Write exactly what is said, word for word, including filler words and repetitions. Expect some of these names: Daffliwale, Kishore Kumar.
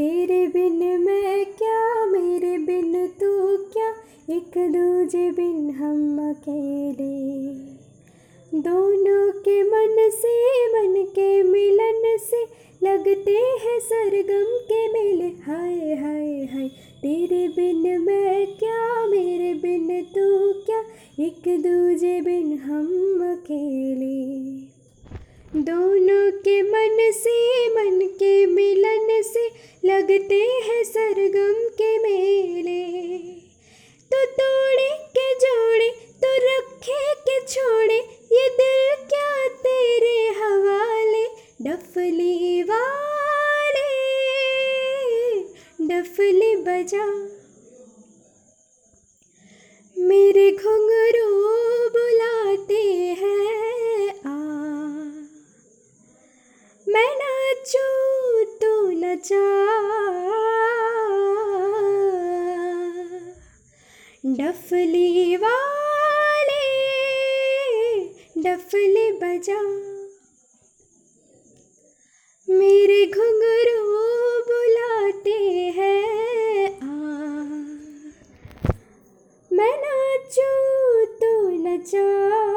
तेरे बिन मैं क्या, मेरे बिन तू क्या, एक दूजे बिन हम अकेले। दोनों के मन से, मन के मिलन से, लगते हैं सरगम के मेले। हाय हाय हाय, तेरे बिन मैं क्या, मेरे बिन तू क्या, एक दूजे बिन हम अकेले। दोनों के मन से, मन के मिलन से, लगते हैं सरगम के मेले। तो तोड़े के जोड़े, तो रखे के छोड़े, ये दिल क्या तेरे हवाले। डफली वाले डफली बजा, मेरे घुंघरू बुलाते हैं आ। मैं नाचू तू नचा, डफली वाले डफली बजा, मेरे घुंघरू बुलाते हैं आ। मैं नाचू तू नचा।